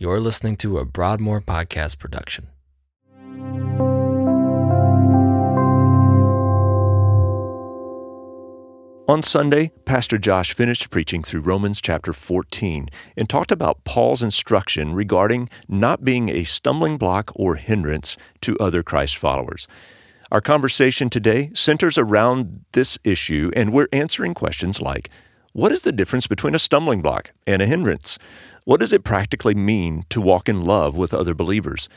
You're listening to a Broadmoor Podcast production. On Sunday, Pastor Josh finished preaching through Romans chapter 14 and talked about Paul's instruction regarding not being a stumbling block or hindrance to other Christ followers. Our conversation today centers around this issue, and we're answering questions like, what is the difference between a stumbling block and a hindrance? What does it practically mean to walk in love with other believers?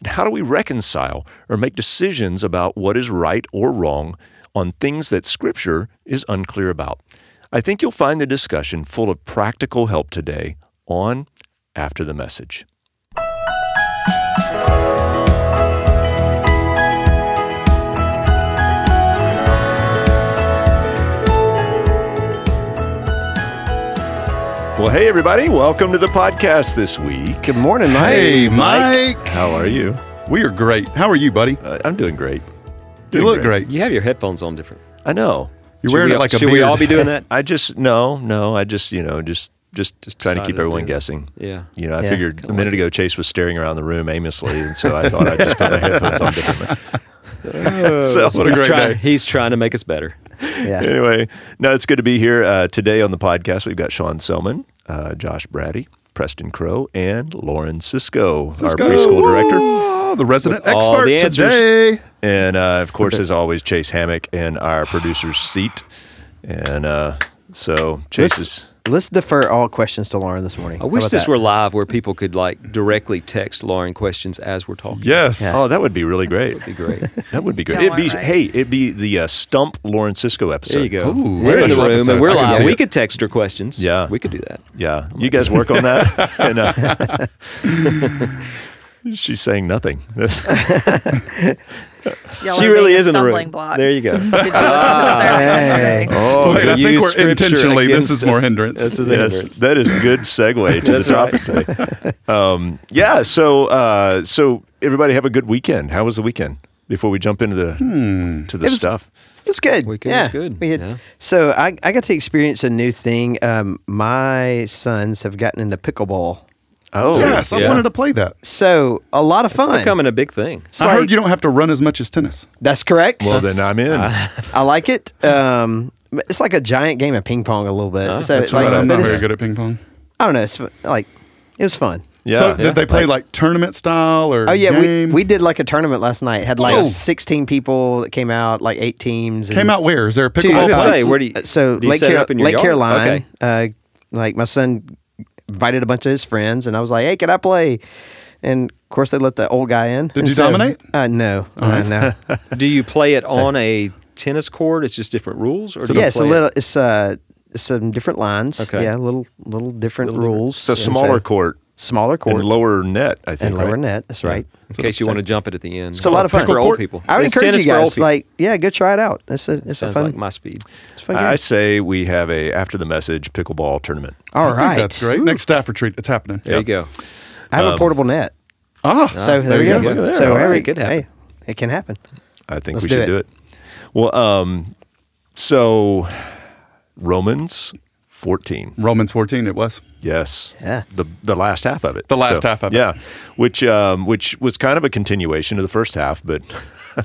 And how do we reconcile or make decisions about what is right or wrong on things that Scripture is unclear about? I think you'll find the discussion full of practical help today on After the Message. Well, hey, everybody. Welcome to the podcast this week. Good morning, Mike. Hey, Mike. How are you? We are great. How are you, buddy? I'm doing great. You look great. You have your headphones on different. I know. You're wearing it like a beard. Should we all be doing that? I just trying to keep everyone guessing. Yeah. You know, I figured a minute ago Chase was staring around the room aimlessly, and so I thought I'd just put my headphones on differently. So what a great day. He's trying to make us better. Yeah. Anyway, no, it's good to be here. Today on the podcast, we've got Sean Selman, Josh Brady, Preston Crow, and Lauren Sisko, our preschool director. The resident expert today. And, of course, as always, Chase Hammack in our producer's seat. And so Chase is... Let's defer all questions to Lauren this morning. I wish this were live where people could like directly text Lauren questions as we're talking. Yes. Yeah. Oh, that would be really great. That would be great. It'd be the Stump Lauren Sisko episode. There you go. Ooh, we're in the room episode. And we're live. We could text her questions. Yeah. We could do that. Yeah. You guys work on that? And, she's saying nothing. She really is in the room. Block. There you go. Did you listen to this? Oh, so I think we're intentionally. This is more hindrance. This is hindrance. That is good segue to the topic. Right. So everybody have a good weekend. How was the weekend? Before we jump into the stuff, it was good. Weekend was good. So I got to experience a new thing. My sons have gotten into pickleball. Oh, yes. I wanted to play that. So, a lot of fun. It's becoming a big thing. It's I heard you don't have to run as much as tennis. That's correct. Well, then I'm in. I like it. It's like a giant game of ping pong a little bit. I'm not very good at ping pong. I don't know. It's like, it was fun. Yeah. So, did they play like tournament style or game? We did like a tournament last night. Had 16 people that came out, like 8 teams. Came out where? Is there a pickleball place? Where do you, do you Lake set up in your yard? Lake Carolina. Okay. Like, my son... invited a bunch of his friends, and I was like, hey, can I play? And, of course, they let the old guy in. Did you dominate? No. Right. No. Do you play it on a tennis court? It's just different rules? Or it's some different lines. Okay. Yeah, little different rules. Different. So, smaller court. Smaller court. And lower net, I think. And lower net, that's right. In case you want to jump it at the end. It's a lot of fun. For old people. I would encourage you guys, go try it out. It's a fun. Like my speed. It's fun game. I say we have a After the Message pickleball tournament. All right. That's great. Ooh. Next staff retreat, it's happening. There you go. I have a portable net. So there you go. There. So it could happen. Hey, it can happen. I think we should do it. Well, so Romans... 14. Romans 14, it was. Yes. Yeah. The last half of it. Yeah. Which was kind of a continuation of the first half, but...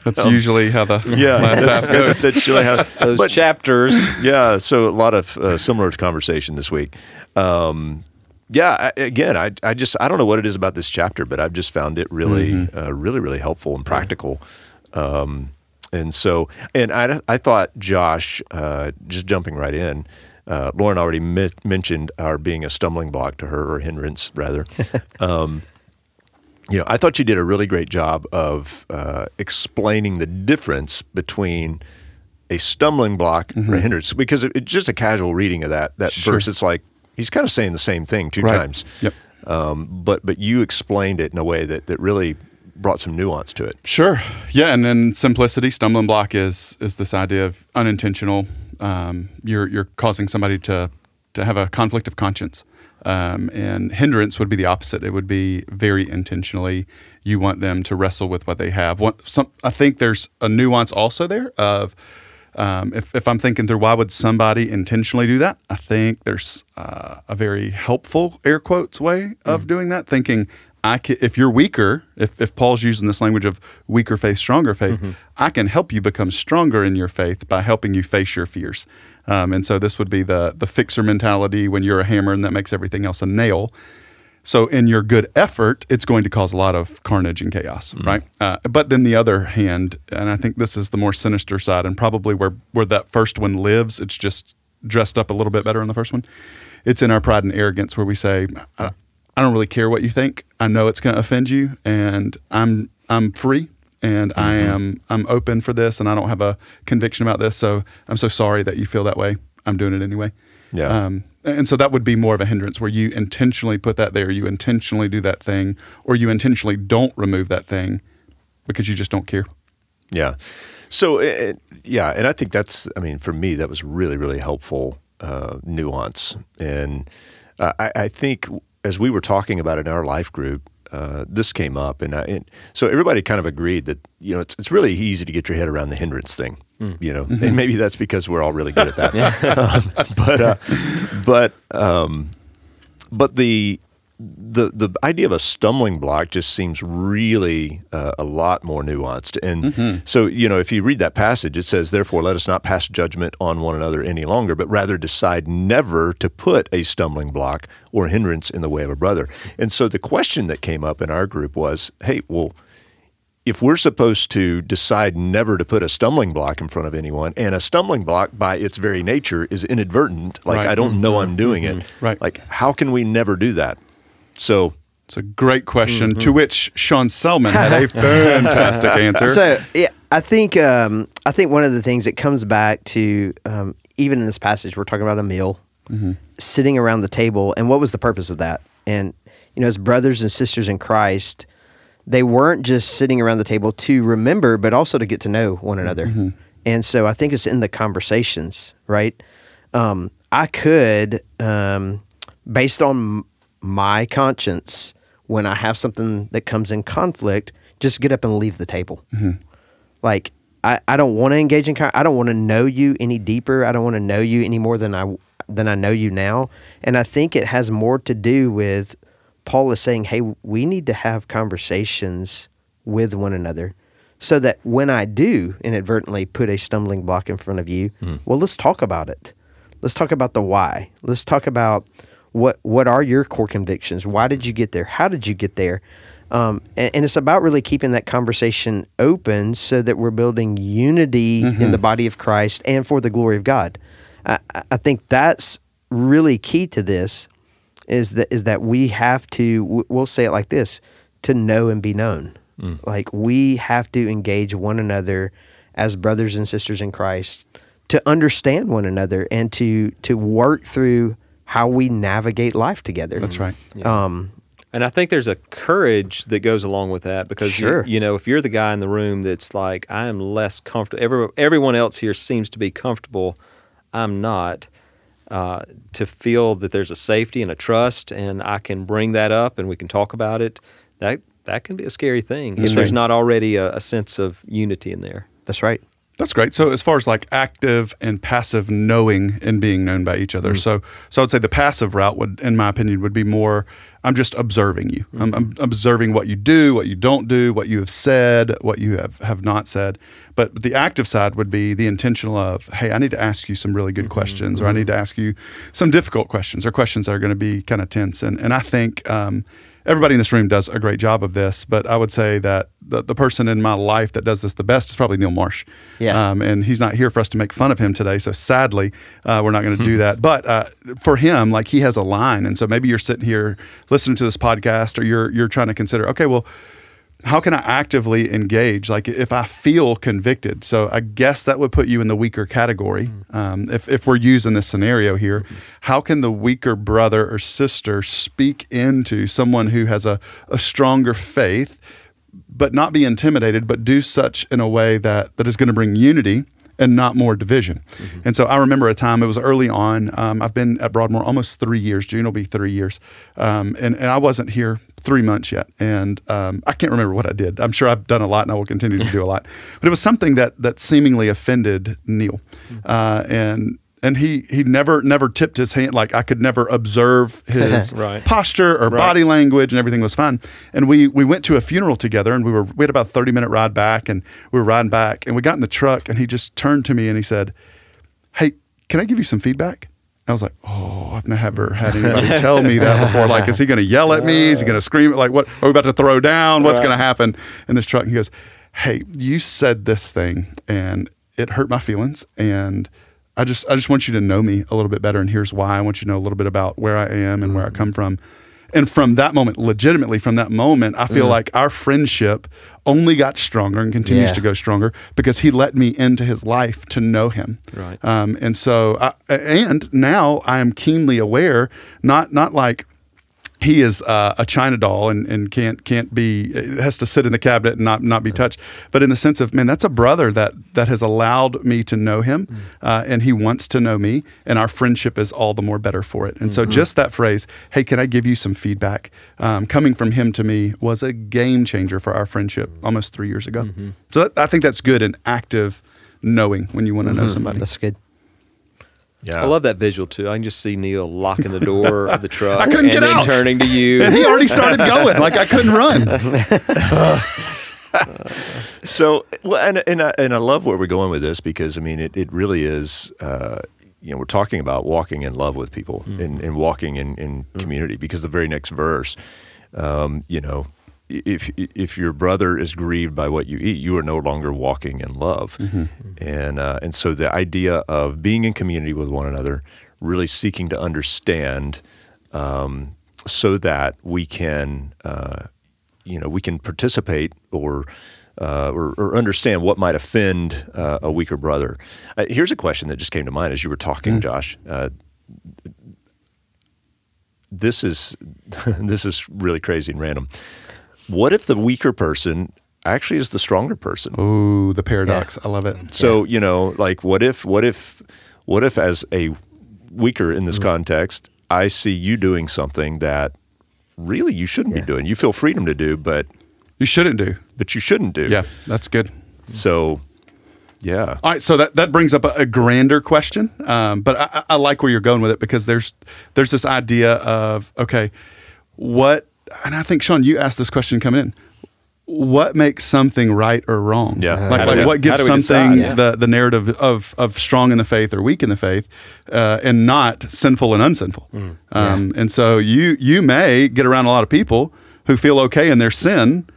That's usually how the last half goes. That's usually how... Those chapters. Yeah, so a lot of similar conversation this week. I don't know what it is about this chapter, but I've just found it really, really, really helpful and practical. I thought Josh, just jumping right in, Lauren already mentioned our being a stumbling block to her, or hindrance, rather. I thought you did a really great job of explaining the difference between a stumbling block or a hindrance, because it's just a casual reading of that verse. It's like he's kind of saying the same thing two times. Yep. But you explained it in a way that really brought some nuance to it. Sure. Yeah, and then simplicity, stumbling block is this idea of unintentional. You're causing somebody to have a conflict of conscience, and hindrance would be the opposite. It would be very intentionally you want them to wrestle with what they have. I think there's a nuance also there of If I'm thinking through why would somebody intentionally do that, I think there's a very helpful, air quotes, way of doing that, thinking, if you're weaker, if Paul's using this language of weaker faith, stronger faith, I can help you become stronger in your faith by helping you face your fears. And so this would be the fixer mentality when you're a hammer and that makes everything else a nail. So in your good effort, it's going to cause a lot of carnage and chaos, right? But then the other hand, and I think this is the more sinister side and probably where that first one lives, it's just dressed up a little bit better in the first one. It's in our pride and arrogance where we say, I don't really care what you think. I know it's going to offend you, and I'm free, and I'm open for this, and I don't have a conviction about this, so I'm so sorry that you feel that way. I'm doing it anyway. Yeah. And so that would be more of a hindrance where you intentionally put that there, you intentionally do that thing, or you intentionally don't remove that thing because you just don't care. Yeah. So, and I think that's, I mean, for me, that was really, really helpful nuance. And I think as we were talking about it in our life group, this came up, and so everybody kind of agreed that, you know, it's really easy to get your head around the hindrance thing, you know, and maybe that's because we're all really good at that. But the idea of a stumbling block just seems really a lot more nuanced. And so, you know, if you read that passage, it says, therefore, let us not pass judgment on one another any longer, but rather decide never to put a stumbling block or hindrance in the way of a brother. And so the question that came up in our group was, hey, well, if we're supposed to decide never to put a stumbling block in front of anyone, and a stumbling block by its very nature is inadvertent, like I don't know I'm doing it, like how can we never do that? So it's a great question to which Sean Selman had a fantastic answer. So yeah, I think one of the things that comes back to even in this passage, we're talking about a meal, sitting around the table, and what was the purpose of that? And you know, as brothers and sisters in Christ, they weren't just sitting around the table to remember, but also to get to know one another. And so I think it's in the conversations, right? I could, based on my conscience, when I have something that comes in conflict, just get up and leave the table. Like, I don't want to engage in I don't want to know you any deeper. I don't want to know you any more than I know you now. And I think it has more to do with Paul is saying, hey, we need to have conversations with one another so that when I do inadvertently put a stumbling block in front of you, well, let's talk about it. Let's talk about the why. Let's talk about what are your core convictions? Why did you get there? How did you get there? And it's about really keeping that conversation open so that we're building unity in the body of Christ and for the glory of God. I think that's really key to this. Is that we have to, we'll say it like this, to know and be known. Like, we have to engage one another as brothers and sisters in Christ to understand one another and to work through how we navigate life together. That's right. Yeah. And I think there's a courage that goes along with that because, you know, if you're the guy in the room that's like, I am less comfortable, everyone else here seems to be comfortable, I'm not. To feel that there's a safety and a trust, and I can bring that up and we can talk about it, that can be a scary thing if there's not already a sense of unity in there. That's right. That's great. So as far as like active and passive knowing and being known by each other, so I'd say the passive route would, in my opinion, would be more, I'm just observing you. I'm observing what you do, what you don't do, what you have said, what you have not said. But the active side would be the intentional of, hey, I need to ask you some really good questions, or I need to ask you some difficult questions, or questions that are going to be kind of tense. And I think everybody in this room does a great job of this, but I would say that the person in my life that does this the best is probably Neil Marsh. And he's not here for us to make fun of him today, so sadly, we're not going to do that. But for him, like, he has a line, and so maybe you're sitting here listening to this podcast, or you're trying to consider, okay, well, how can I actively engage? Like, if I feel convicted, so I guess that would put you in the weaker category. If we're using this scenario here, how can the weaker brother or sister speak into someone who has a stronger faith, but not be intimidated, but do such in a way that is going to bring unity and not more division? And so I remember a time, it was early on, I've been at Broadmoor almost 3 years, June will be 3 years, and I wasn't here 3 months yet, and I can't remember what I did. I'm sure I've done a lot, and I will continue to do a lot. But it was something that seemingly offended Neil, and he never tipped his hand. Like, I could never observe his posture or body language, and everything was fine. And we went to a funeral together, and we had about a 30-minute ride back, and we were riding back, and we got in the truck, and he just turned to me and he said, "Hey, can I give you some feedback?" I was like, oh, I've never had anybody tell me that before. Like, is he going to yell at me? Is he going to scream? Like, what are we about to throw down? What's going to happen in this truck? And he goes, "Hey, you said this thing and it hurt my feelings. And I just want you to know me a little bit better. And here's why. I want you to know a little bit about where I am and where I come from." And from that moment, legitimately from that moment, I feel like our friendship only got stronger and continues to go stronger because he let me into his life to know him. Right. And so, and now I am keenly aware, not like he is a China doll and can't be, has to sit in the cabinet and not be touched. But in the sense of, man, that's a brother that has allowed me to know him, and he wants to know me, and our friendship is all the more better for it. And so just that phrase, "Hey, can I give you some feedback?" Coming from him to me was a game changer for our friendship almost 3 years ago. So I think that's good and active knowing when you want to know somebody. That's good. Yeah. I love that visual too. I can just see Neil locking the door of the truck and then turning to you. And he already started going. Like, I couldn't run. So, well, and I love where we're going with this, because I mean, it really is. We're talking about walking in love with people and walking in community, because the very next verse, if your brother is grieved by what you eat, you are no longer walking in love. And so the idea of being in community with one another, really seeking to understand, so that we can, participate or understand what might offend a weaker brother. Here's a question that just came to mind as you were talking, Josh. This is really crazy and random. What if the weaker person actually is the stronger person? Oh, the paradox. Yeah. I love it. So, like, what if as a weaker in this context, I see you doing something that really you shouldn't be doing. You feel freedom to do, but you shouldn't do. Yeah, that's good. So, yeah. All right, so that brings up a grander question, but I like where you're going with it, because there's this idea of, okay, what, and I think, Sean, you asked this question coming in. What makes something right or wrong? Yeah. Like what gives something the narrative of strong in the faith or weak in the faith, and not sinful and unsinful? And so you may get around a lot of people who feel okay in their sin,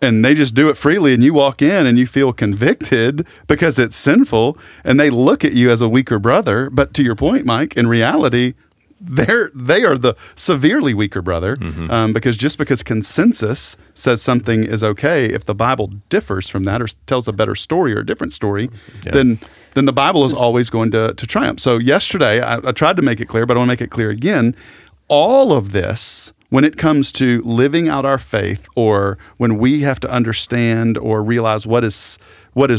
and they just do it freely, and you walk in and you feel convicted because it's sinful, and they look at you as a weaker brother. But to your point, Mike, in reality, they are the severely weaker brother, because just because consensus says something is okay, if the Bible differs from that or tells a better story or a different story, then the Bible is always going to triumph. So yesterday, I tried to make it clear, but I want to make it clear again. All of this, when it comes to living out our faith, or when we have to understand or realize what is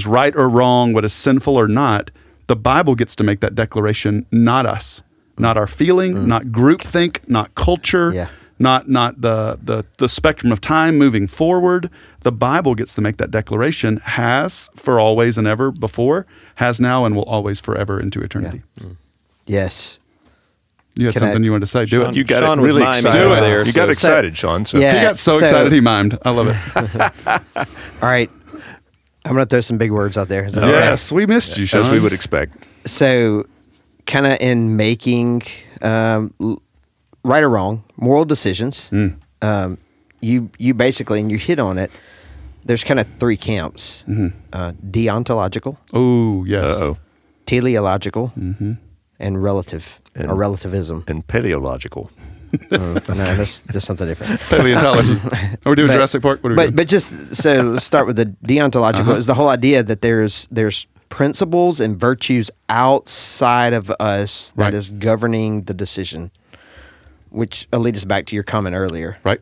right or wrong, what is sinful or not, the Bible gets to make that declaration, not us. Not our feeling, not groupthink, not culture, not the spectrum of time moving forward. The Bible gets to make that declaration, has for always and ever before, has now and will always forever into eternity. Yeah. Yes. You had something you wanted to say. Do Sean, it. You got Sean it really excited. Do it. There, you got excited, Sean. So. Yeah, he got so excited he mimed. I love it. All right. I'm going to throw some big words out there. Yes, we missed you, Sean. As we would expect. So, kind of in making right or wrong moral decisions, you basically, and you hit on it, there's kind of three camps. Deontological. Oh, yes. Uh-oh. Teleological, and relative, or relativism. And paleological. No, that's something different. Paleontology. Are we doing Jurassic Park? What are we doing? But just, so let's start with the deontological. Is the whole idea that there's principles and virtues outside of us that is governing the decision, which will lead us back to your comment earlier. Right.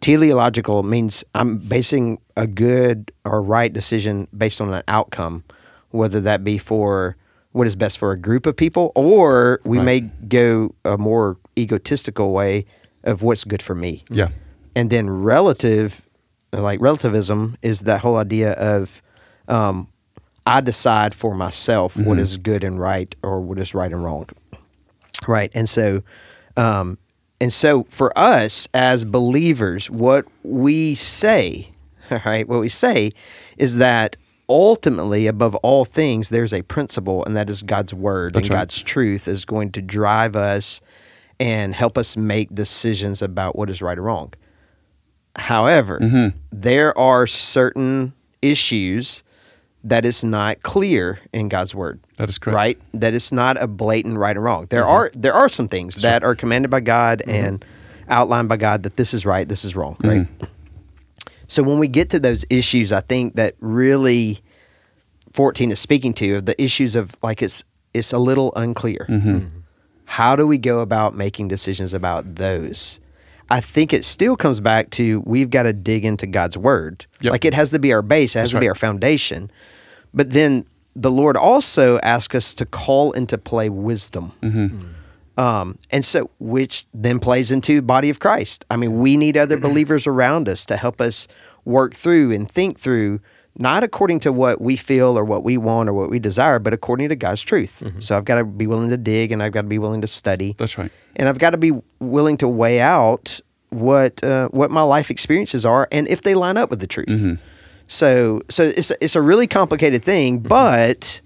Teleological means I'm basing a good or right decision based on an outcome, whether that be for what is best for a group of people, or we may go a more egotistical way of what's good for me. Yeah. And then relativism is that whole idea of I decide for myself mm-hmm. what is good and right, or what is right and wrong, right? And so for us as believers, what we say is that ultimately, above all things, there's a principle, and that is God's word. That's and right. God's truth is going to drive us and help us make decisions about what is right or wrong. However, mm-hmm. there are certain issues that is not clear in God's word. That is correct. Right? That it's not a blatant right and wrong. There mm-hmm. are some things that are commanded by God mm-hmm. and outlined by God that this is right, this is wrong, right? Mm-hmm. So when we get to those issues, I think that really 14 is speaking to, the issues of like it's a little unclear. Mm-hmm. How do we go about making decisions about those? I think it still comes back to we've got to dig into God's word. Yep. Like it has to be our base, it has to be our foundation. But then the Lord also asks us to call into play wisdom. Mm-hmm. Mm-hmm. And so, which then plays into body of Christ. I mean, we need other believers around us to help us work through and think through, not according to what we feel or what we want or what we desire, but according to God's truth. Mm-hmm. So I've got to be willing to dig, and I've got to be willing to study. That's right. And I've got to be willing to weigh out what my life experiences are and if they line up with the truth. Mm-hmm. So it's a really complicated thing, mm-hmm. but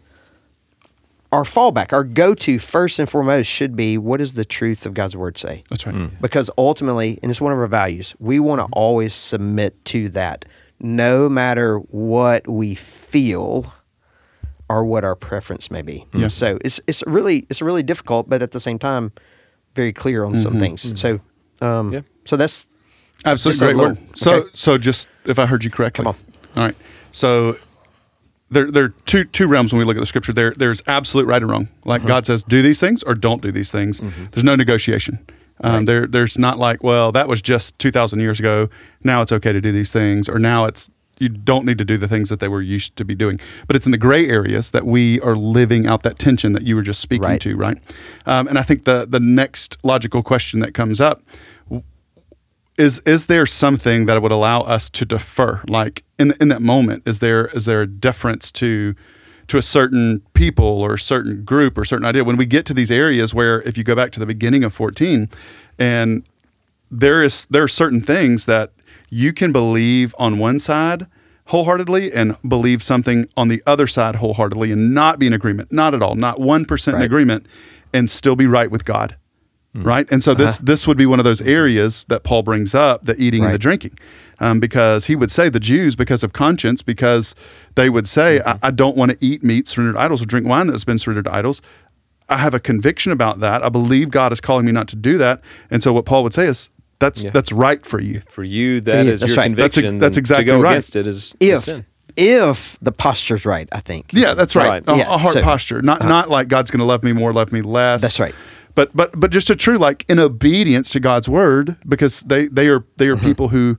our fallback, our go-to first and foremost should be, what does the truth of God's word say? That's right. Mm. Because ultimately, and it's one of our values, we want to always submit to that, no matter what we feel or what our preference may be. Yeah. So it's really difficult, but at the same time, very clear on mm-hmm. some things. Mm-hmm. So so that's absolutely great word. Okay. So just if I heard you correctly, come on. All right. So There are two realms when we look at the scripture. There's absolute right and wrong. Like mm-hmm. God says, do these things or don't do these things. Mm-hmm. There's no negotiation. Right. There's not like, well, that was just 2,000 years ago. Now it's okay to do these things, or now it's you don't need to do the things that they were used to be doing. But it's in the gray areas that we are living out that tension that you were just speaking to, right? And I think the next logical question that comes up is there something that would allow us to defer? Like in that moment, is there a deference to a certain people or a certain group or a certain idea? When we get to these areas where, if you go back to the beginning of 14, and there are certain things that you can believe on one side wholeheartedly and believe something on the other side wholeheartedly and not be in agreement, not at all, not 1% in agreement, and still be right with God. Right? And so this would be one of those areas that Paul brings up, the eating and the drinking, because he would say the Jews, because of conscience, because they would say, mm-hmm. I don't want to eat meat surrendered to idols or drink wine that's been surrendered to idols. I have a conviction about that. I believe God is calling me not to do that. And so what Paul would say is, that's right for you. For you, that is your conviction. That's exactly right. To go against it is sin. If the posture's right, I think. Yeah, that's right. A heart posture. Not like God's going to love me more, love me less. That's right. But just a true, like, in obedience to God's word, because they are mm-hmm. people who,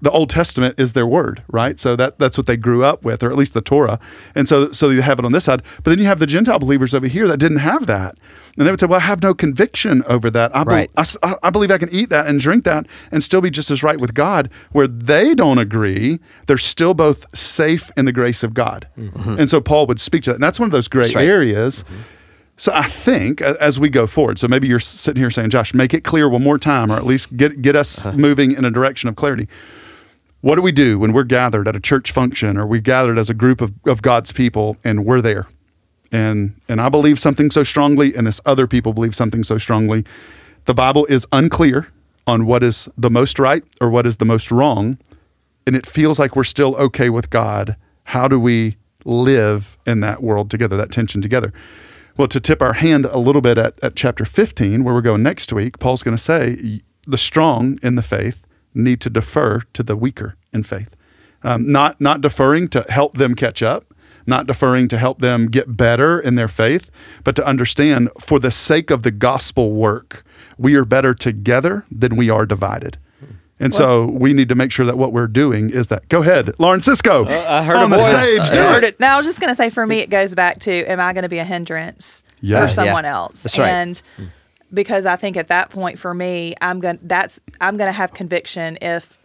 the Old Testament is their word, right? So that's what they grew up with, or at least the Torah. And so you have it on this side. But then you have the Gentile believers over here that didn't have that. And they would say, well, I have no conviction over that. I believe I can eat that and drink that and still be just as right with God. Where they don't agree, they're still both safe in the grace of God. Mm-hmm. And so Paul would speak to that. And that's one of those great areas. Mm-hmm. So I think as we go forward, so maybe you're sitting here saying, Josh, make it clear one more time, or at least get us moving in a direction of clarity. What do we do when we're gathered at a church function, or we're gathered as a group of God's people, and we're there? And I believe something so strongly, and this other people believe something so strongly. The Bible is unclear on what is the most right or what is the most wrong, and it feels like we're still okay with God. How do we live in that world together, that tension together? Well, to tip our hand a little bit at chapter 15, where we're going next week, Paul's going to say the strong in the faith need to defer to the weaker in faith. Not deferring to help them catch up, not deferring to help them get better in their faith, but to understand, for the sake of the gospel work, we are better together than we are divided. And so we need to make sure that what we're doing is that. Go ahead, Lauren Cisco. I heard on the stage. I heard it. Now, I was just going to say, for me, it goes back to, am I going to be a hindrance for someone else? That's right. And because I think at that point for me, I'm gonna have conviction if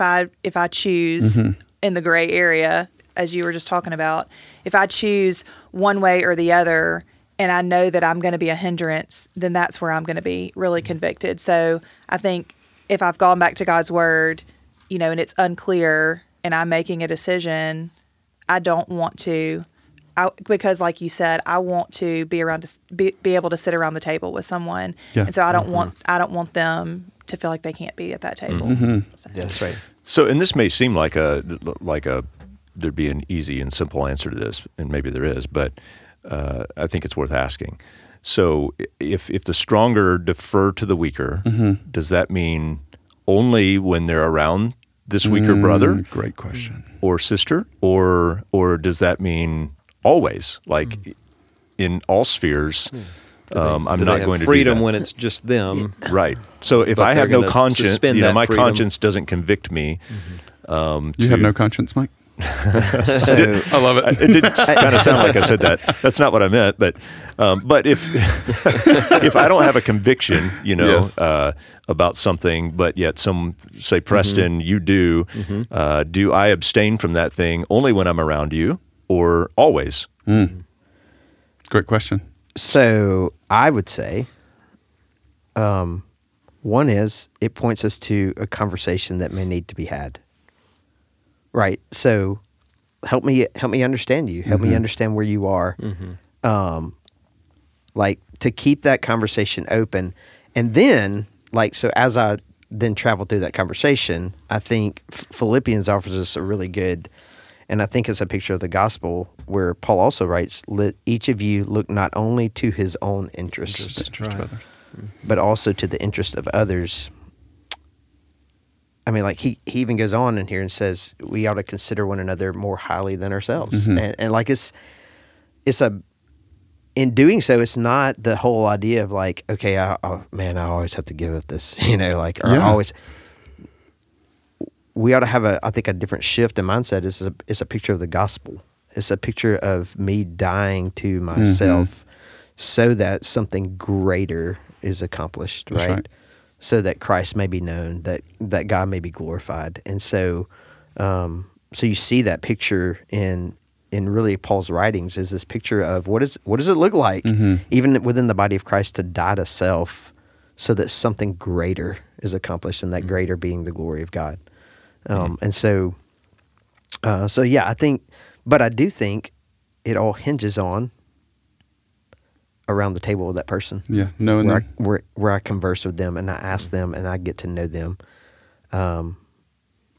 I choose mm-hmm. in the gray area, as you were just talking about, if I choose one way or the other, and I know that I'm going to be a hindrance, then that's where I'm going to be really convicted. So I think if I've gone back to God's word, you know, and it's unclear, and I'm making a decision, I don't want to, because like you said, I want to be around, be able to sit around the table with someone, yeah. and so I don't want them to feel like they can't be at that table. Mm-hmm. So. That's right. So, and this may seem like a there'd be an easy and simple answer to this, and maybe there is, but. I think it's worth asking. So if the stronger defer to the weaker, mm-hmm. does that mean only when they're around this weaker brother? Great question. Or sister? Or does that mean always? Like in all spheres, I'm not going to do that. Freedom when it's just them. Right. So if I have no conscience, my conscience doesn't convict me. Mm-hmm. You have no conscience, Mike? So, I love it. It didn't kind of sound like I said that. That's not what I meant. But if I don't have a conviction, you know, yes. About something, but yet some say, Preston, mm-hmm. you do. Mm-hmm. Do I abstain from that thing only when I'm around you, or always? Mm. Great question. So I would say, one is it points us to a conversation that may need to be had. Right. So help me understand you. Help mm-hmm. me understand where you are. Mm-hmm. Like to keep that conversation open. And then so as I then travel through that conversation, I think Philippians offers us a really good, and I think it's a picture of the gospel where Paul also writes, let each of you look not only to his own interest but also to the interest of others. I mean, like he even goes on in here and says we ought to consider one another more highly than ourselves, mm-hmm. and like it's in doing so, it's not the whole idea of like, okay, I always have to give up this, you know, like or yeah. always. We ought to have a different shift in mindset. It's a picture of the gospel. It's a picture of me dying to myself, mm-hmm. so that something greater is accomplished, right? That's right. So that Christ may be known, that God may be glorified. And so so you see that picture in really Paul's writings is this picture of what does it look like, mm-hmm. even within the body of Christ, to die to self so that something greater is accomplished, and that greater being the glory of God. Mm-hmm. And so, I think, but I do think it all hinges on around the table with that person, yeah, knowing them. Where I converse with them and I ask them and I get to know them. All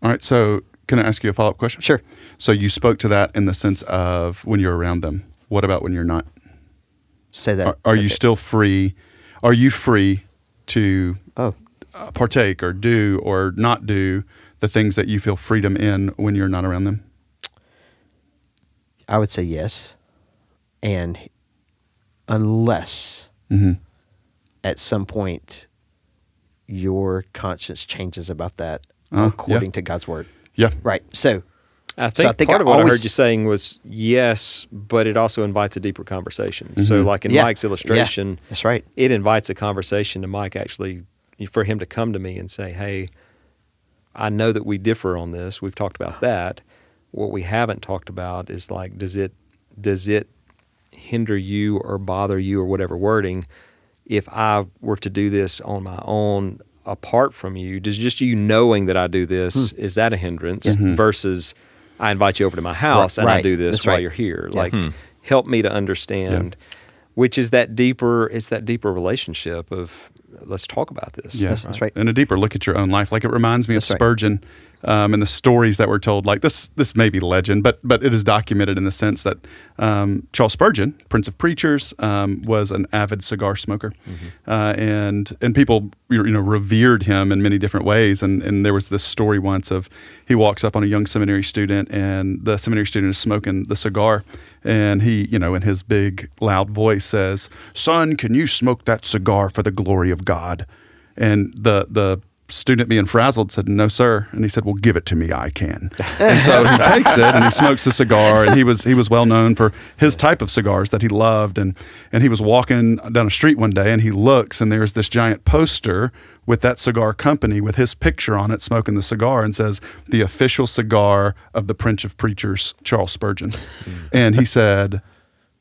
right, so can I ask you a follow-up question? Sure. So you spoke to that in the sense of when you're around them. What about when you're not? Say that. Are you still free? Are you free to partake or do or not do the things that you feel freedom in when you're not around them? I would say yes, and unless mm-hmm. at some point your conscience changes about that according to God's word. Yeah. Right. So I think part of what I heard you saying was yes, but it also invites a deeper conversation. Mm-hmm. So like in Mike's illustration, that's right. It invites a conversation to Mike actually for him to come to me and say, hey, I know that we differ on this. We've talked about that. What we haven't talked about is like, does it hinder you or bother you or whatever wording, if I were to do this on my own apart from you, does just you knowing that I do this, is that a hindrance mm-hmm. versus I invite you over to my house and I do this while you're here. Yeah. Like help me to understand, which is that deeper relationship of let's talk about this. Yeah. That's right. And a deeper look at your own life. Like it reminds me of Spurgeon and the stories that were told, like this may be legend, but it is documented in the sense that Charles Spurgeon, Prince of Preachers, was an avid cigar smoker, mm-hmm. and people revered him in many different ways. And there was this story once of he walks up on a young seminary student, and the seminary student is smoking the cigar, and he in his big loud voice says, "Son, can you smoke that cigar for the glory of God?" And the student being frazzled said, "No, sir." And he said, "Well, give it to me, I can." And so he takes it and he smokes a cigar, and he was well known for his type of cigars that he loved. And he was walking down a street one day, and he looks, and there's this giant poster with that cigar company with his picture on it smoking the cigar, and says, "The official cigar of the Prince of Preachers, Charles Spurgeon." And he said,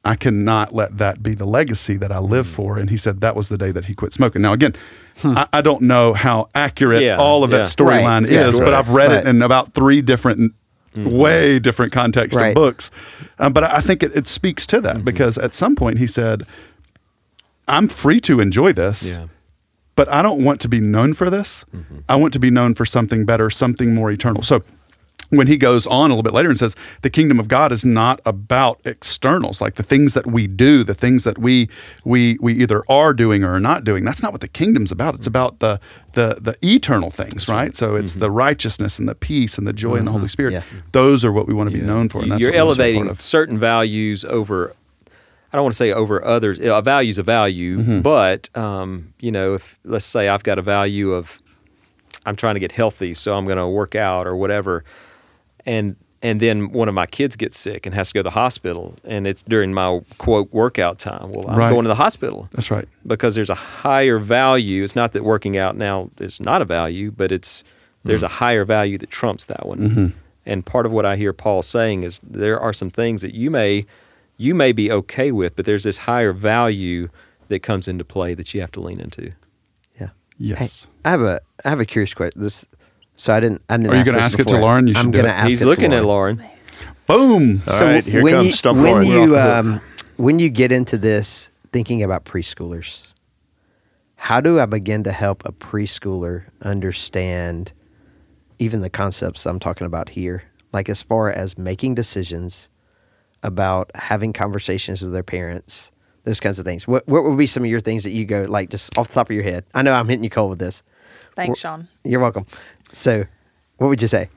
"I cannot let that be the legacy that I live for." And he said that was the day that he quit smoking. Now, again, I don't know how accurate all of that storyline is, but I've read it in about 3 different, way different contexts and books. But I think it speaks to that, because at some point he said, "I'm free to enjoy this, but I don't want to be known for this. I want to be known for something better, something more eternal." So when he goes on a little bit later and says, the kingdom of God is not about externals, like the things that we do, the things that we either are doing or are not doing. That's not what the kingdom's about. It's about the eternal things, right? So it's the righteousness and the peace and the joy and the Holy Spirit. Yeah. Those are what we want to be known for. And that's You're elevating certain values over, I don't want to say over others. A value's a value, but if let's say I've got a value of, I'm trying to get healthy, so I'm going to work out or whatever. And then one of my kids gets sick and has to go to the hospital, and it's during my, quote, workout time. Well, I'm going to the hospital. That's right. Because there's a higher value. It's not that working out now is not a value, but it's there's a higher value that trumps that one. And part of what I hear Paul saying is there are some things that you may be okay with, but there's this higher value that comes into play that you have to lean into. Yeah. Yes. Hey, I have a curious question. So I didn't. Are you going to ask it to Lauren? You should. I'm going to ask. He's looking at Lauren. Boom! All right, here comes Stump Lauren. When you get into this thinking about preschoolers, how do I begin to help a preschooler understand even the concepts I'm talking about here? Like as far as making decisions, about having conversations with their parents, those kinds of things. What would be some of your things that you go like just off the top of your head? I know I'm hitting you cold with this. Thanks, Sean. You're welcome. So, what would you say?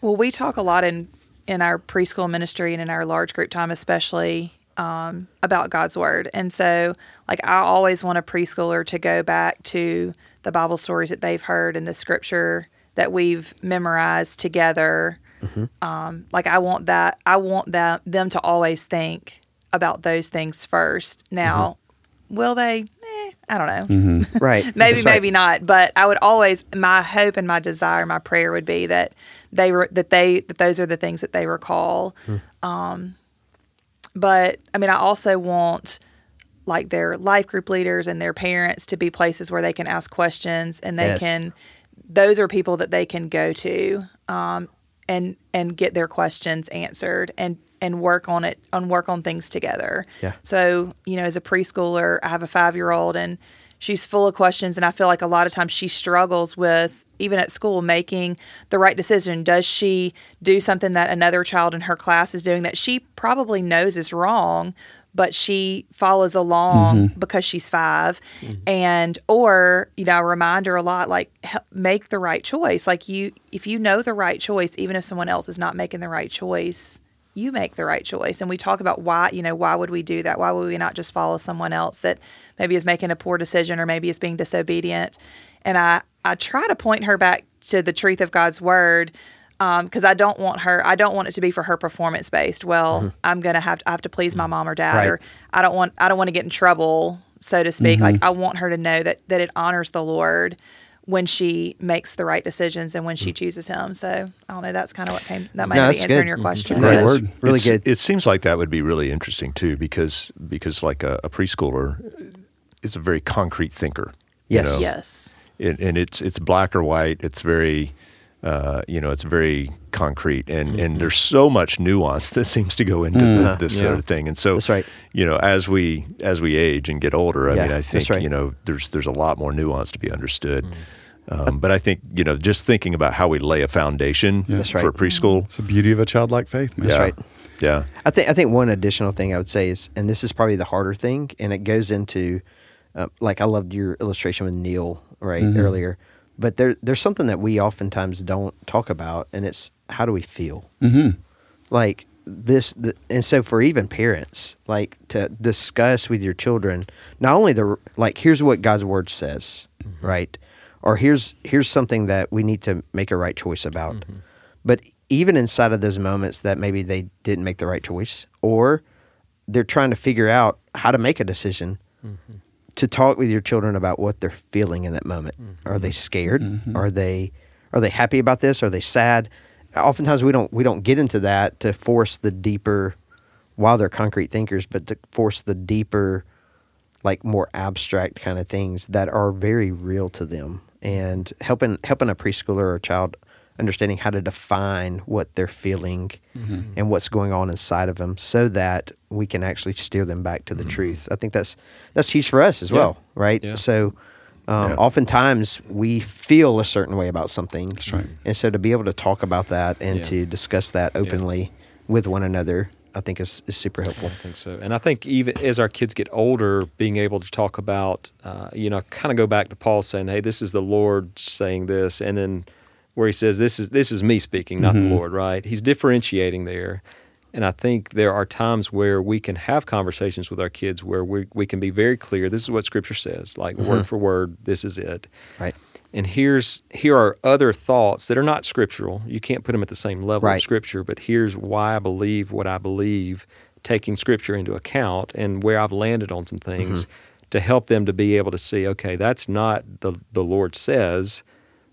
Well, we talk a lot in our preschool ministry and in our large group time especially about God's Word. And so, I always want a preschooler to go back to the Bible stories that they've heard and the scripture that we've memorized together. I want them to always think about those things first. Now, will they... I don't know. Right. Maybe not. But I would always, my hope and my desire, my prayer would be that those are the things that they recall. But I mean, I also want their life group leaders and their parents to be places where they can ask questions, and they can. Those are people that they can go to and get their questions answered and work on things together. Yeah. So, as a preschooler, I have a 5-year-old, and she's full of questions, and I feel like a lot of times she struggles with, even at school, making the right decision. Does she do something that another child in her class is doing that she probably knows is wrong, but she follows along because she's 5? And, or, I remind her a lot, make the right choice. If you know the right choice, even if someone else is not making the right choice, you make the right choice. And we talk about why, why would we do that? Why would we not just follow someone else that maybe is making a poor decision or maybe is being disobedient? And I try to point her back to the truth of God's Word, because I don't want it to be for her performance based. Well, I have to please my mom or dad, or I don't want to get in trouble, so to speak. I want her to know that it honors the Lord when she makes the right decisions and when she chooses Him. So I don't know. That's kind of what might be answering your question. Great word, really good. It seems like that would be really interesting too, because a preschooler is a very concrete thinker. Yes, yes. And it's black or white. It's very, it's very concrete. And and there's so much nuance that seems to go into this sort of thing. And so, that's right. As we age and get older, I mean, I think there's a lot more nuance to be understood. But I think, just thinking about how we lay a foundation for preschool. It's the beauty of a childlike faith, man. That's right. Yeah. I think one additional thing I would say is, and this is probably the harder thing, and it goes into, I loved your illustration with Neil, earlier, but there's something that we oftentimes don't talk about, and it's how do we feel? And so for even parents, to discuss with your children, not only here's what God's Word says, right? or here's something that we need to make a right choice about. Mm-hmm. But even inside of those moments that maybe they didn't make the right choice, or they're trying to figure out how to make a decision, mm-hmm. to talk with your children about what they're feeling in that moment. Mm-hmm. Are they scared? Mm-hmm. Are they happy about this? Are they sad? Oftentimes we don't get into that to force the deeper, while they're concrete thinkers, but to force the deeper, like more abstract kind of things that are very real to them, and helping a preschooler or a child understanding how to define what they're feeling mm-hmm. and what's going on inside of them, so that we can actually steer them back to the mm-hmm. truth. I think that's huge for us as well, right? Yeah. So oftentimes we feel a certain way about something. That's right. And so to be able to talk about that and to discuss that openly with one another, I think is super helpful. I think so. And I think even as our kids get older, being able to talk about, kind of go back to Paul saying, hey, this is the Lord saying this. And then where he says, this is me speaking, not mm-hmm. the Lord, right? He's differentiating there. And I think there are times where we can have conversations with our kids where we can be very clear, this is what Scripture says, like mm-hmm. word for word, this is it. Right. And here are other thoughts that are not scriptural. You can't put them at the same level of Scripture, but here's why I believe what I believe, taking Scripture into account and where I've landed on some things mm-hmm. to help them to be able to see, okay, that's not the Lord says,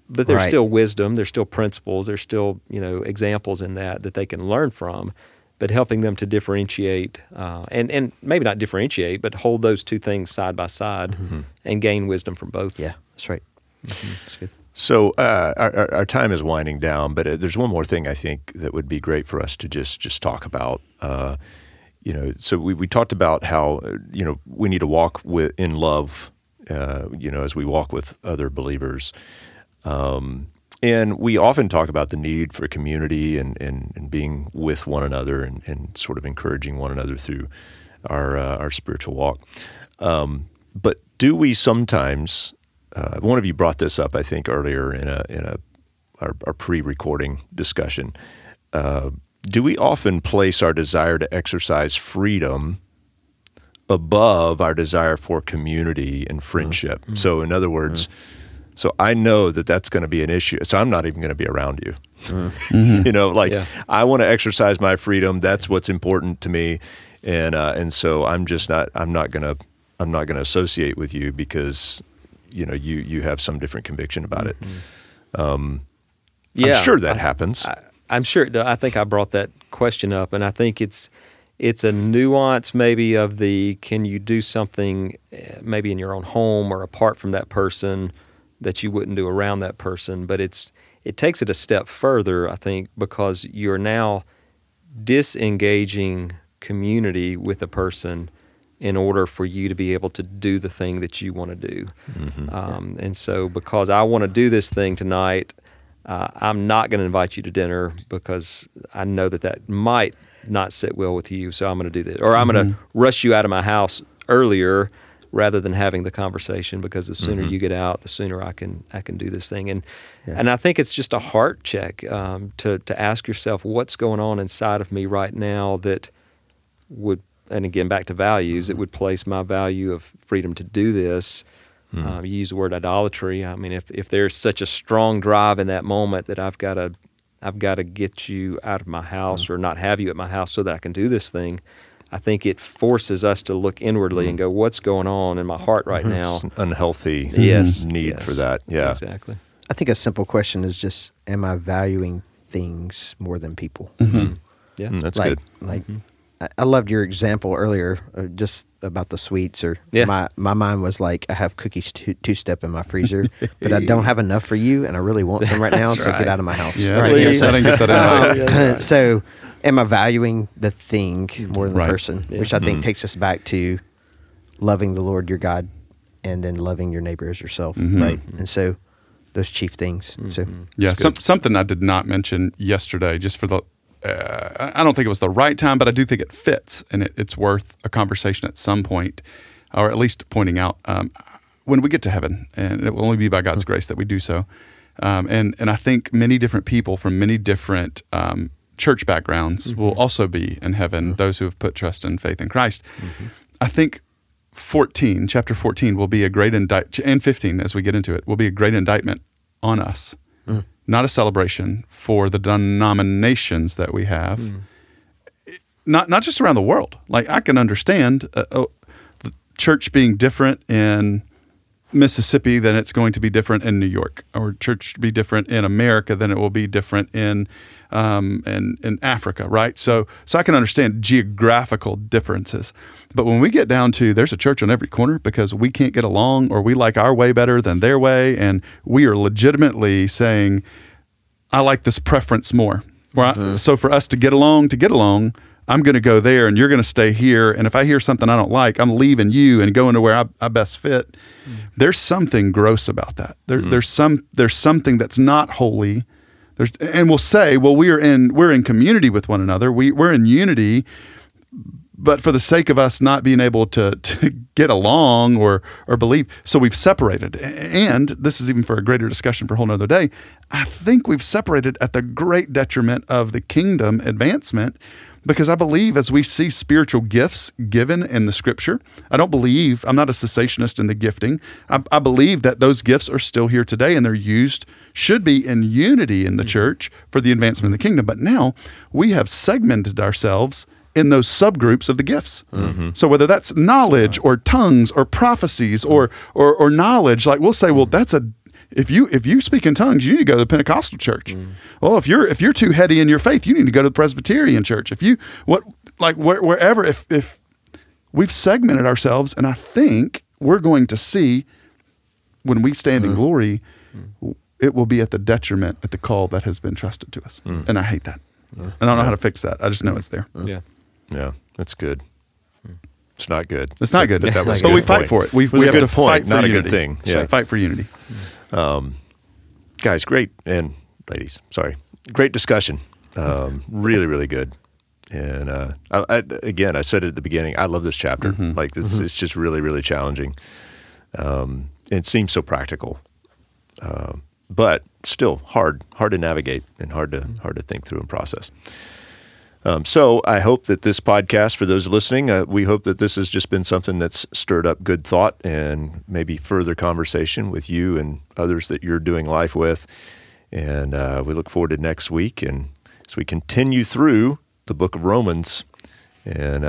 but there's still wisdom, there's still principles, there's still examples in that they can learn from, but helping them to differentiate and maybe not differentiate, but hold those two things side by side mm-hmm. and gain wisdom from both. Yeah, that's right. Mm-hmm. That's good. So our time is winding down, but there's one more thing I think that would be great for us to just talk about. So we talked about how we need to walk in love, as we walk with other believers, and we often talk about the need for community and being with one another and sort of encouraging one another through our spiritual walk. But do we sometimes? One of you brought this up, I think, earlier in our pre-recording discussion. Do we often place our desire to exercise freedom above our desire for community and friendship? Mm-hmm. So, in other words, so I know that's going to be an issue, so I'm not even going to be around you. Mm-hmm. I want to exercise my freedom. That's what's important to me, and so I'm not going to associate with you because. You have some different conviction about it. Mm-hmm. I'm sure that happens. I'm sure it does. I think I brought that question up, and I think it's a nuance maybe of can you do something maybe in your own home or apart from that person that you wouldn't do around that person, but it takes it a step further, I think, because you're now disengaging community with a person in order for you to be able to do the thing that you want to do. Mm-hmm. And so because I want to do this thing tonight, I'm not going to invite you to dinner because I know that might not sit well with you, so I'm going to do this. Or I'm going to rush you out of my house earlier rather than having the conversation, because the sooner you get out, the sooner I can do this thing. And I think it's just a heart check to ask yourself, what's going on inside of me right now that would. And again, back to values, it would place my value of freedom to do this. You use the word idolatry. I mean, if there's such a strong drive in that moment that I've got to get you out of my house or not have you at my house so that I can do this thing, I think it forces us to look inwardly and go, what's going on in my heart right now? It's an unhealthy need for that. Yeah, exactly. I think a simple question is just, am I valuing things more than people? Mm-hmm. Yeah, that's good. I loved your example earlier, just about the sweets. My mind was like, I have cookies two-step in my freezer, but I don't have enough for you, and I really want some right now, so get out of my house. Yeah, right. Yes, I didn't get that out. So am I valuing the thing more than the person, which I think takes us back to loving the Lord your God and then loving your neighbor as yourself, right? Mm-hmm. And so those chief things. Mm-hmm. So something I did not mention yesterday, just for the I don't think it was the right time, but I do think it fits, and it's worth a conversation at some point, or at least pointing out when we get to heaven, and it will only be by God's grace that we do so. And I think many different people from many different church backgrounds will also be in heaven, those who have put trust and faith in Christ. I think 14, chapter 14, will be a great indictment, and 15 as we get into it, will be a great indictment on us. Mm. Not a celebration for the denominations that we have, not just around the world. Like, I can understand the church being different in Mississippi than it's going to be different in New York, or church be different in America than it will be different in Africa, right? So I can understand geographical differences. But when we get down to there's a church on every corner because we can't get along, or we like our way better than their way, and we are legitimately saying, I like this preference more. So for us to get along, I'm going to go there and you're going to stay here. And if I hear something I don't like, I'm leaving you and going to where I best fit. Mm. There's something gross about that. There's something that's not holy. And we'll say, well, we're in community with one another. We're in unity, but for the sake of us not being able to get along or believe, so we've separated. And this is even for a greater discussion for a whole nother day. I think we've separated at the great detriment of the kingdom advancement, because I believe as we see spiritual gifts given in the scripture, I'm not a cessationist in the gifting. I believe that those gifts are still here today, and they're used, should be in unity in the church for the advancement of the kingdom. But now we have segmented ourselves in those subgroups of the gifts. Mm-hmm. So whether that's knowledge or tongues or prophecies or knowledge, like we'll say, well, that's a, If you speak in tongues, you need to go to the Pentecostal church. Mm. Well, if you're too heady in your faith, you need to go to the Presbyterian church. If we've segmented ourselves, and I think we're going to see when we stand in glory, it will be at the detriment at the call that has been trusted to us. Mm. And I hate that. And I don't know how to fix that. I just know it's there. Yeah, that's good. It's not good. It's not good. But we fight for it. We have to fight for unity. Not a good thing. Yeah, fight for unity. Guys, great, and ladies, sorry, great discussion. Really, really good. And I said it at the beginning, I love this chapter. Mm-hmm. Like this, it's just really, really challenging. And it seems so practical, but still hard to navigate and hard to think through and process. So I hope that this podcast, for those listening, we hope that this has just been something that's stirred up good thought and maybe further conversation with you and others that you're doing life with. And we look forward to next week. And as we continue through the book of Romans, and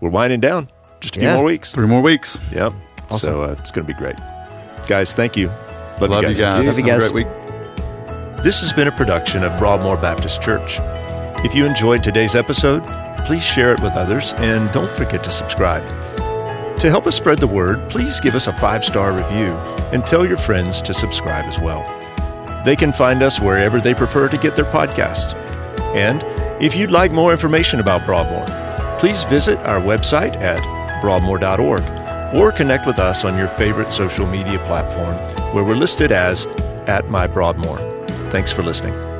we're winding down just a few more weeks. 3 more weeks. Yep. Awesome. So it's going to be great. Guys, thank you. Love you guys. Have a great week. This has been a production of Broadmoor Baptist Church. If you enjoyed today's episode, please share it with others, and don't forget to subscribe. To help us spread the word, please give us a 5-star review and tell your friends to subscribe as well. They can find us wherever they prefer to get their podcasts. And if you'd like more information about Broadmoor, please visit our website at broadmoor.org or connect with us on your favorite social media platform where we're listed as @mybroadmoor. Thanks for listening.